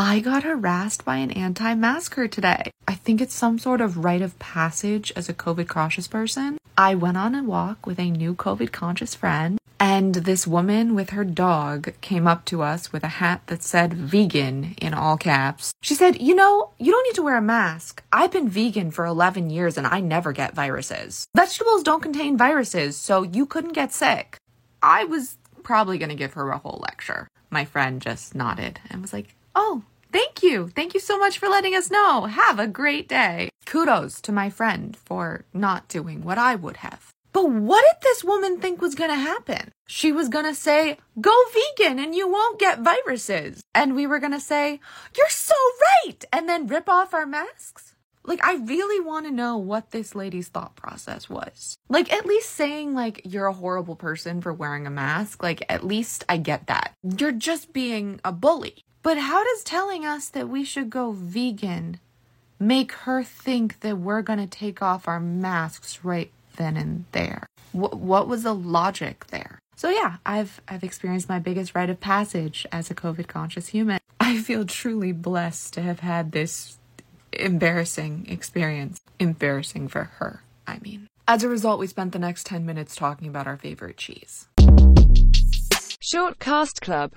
I got harassed by an anti-masker today. I think it's some sort of rite of passage as a COVID-conscious person. I went on a walk with a new COVID-conscious friend, and this woman with her dog came up to us with a hat that said vegan in all caps. She said, you know, you don't need to wear a mask. I've been vegan for 11 years and I never get viruses. Vegetables don't contain viruses, so you couldn't get sick. I was probably going to give her a whole lecture. My friend just nodded and was like, oh, thank you. Thank you so much for letting us know. Have a great day. Kudos to my friend for not doing what I would have. But what did this woman think was going to happen? She was going to say, go vegan and you won't get viruses. And we were going to say, you're so right. And then rip off our masks. Like, I really want to know what this lady's thought process was. Like, at least saying, like, you're a horrible person for wearing a mask. Like, at least I get that. You're just being a bully. But how does telling us that we should go vegan make her think that we're going to take off our masks right then and there? What was the logic there? So yeah, I've experienced my biggest rite of passage as a COVID-conscious human. I feel truly blessed to have had this embarrassing experience. Embarrassing for her, I mean. As a result, we spent the next 10 minutes talking about our favorite cheese. Shortcast Club.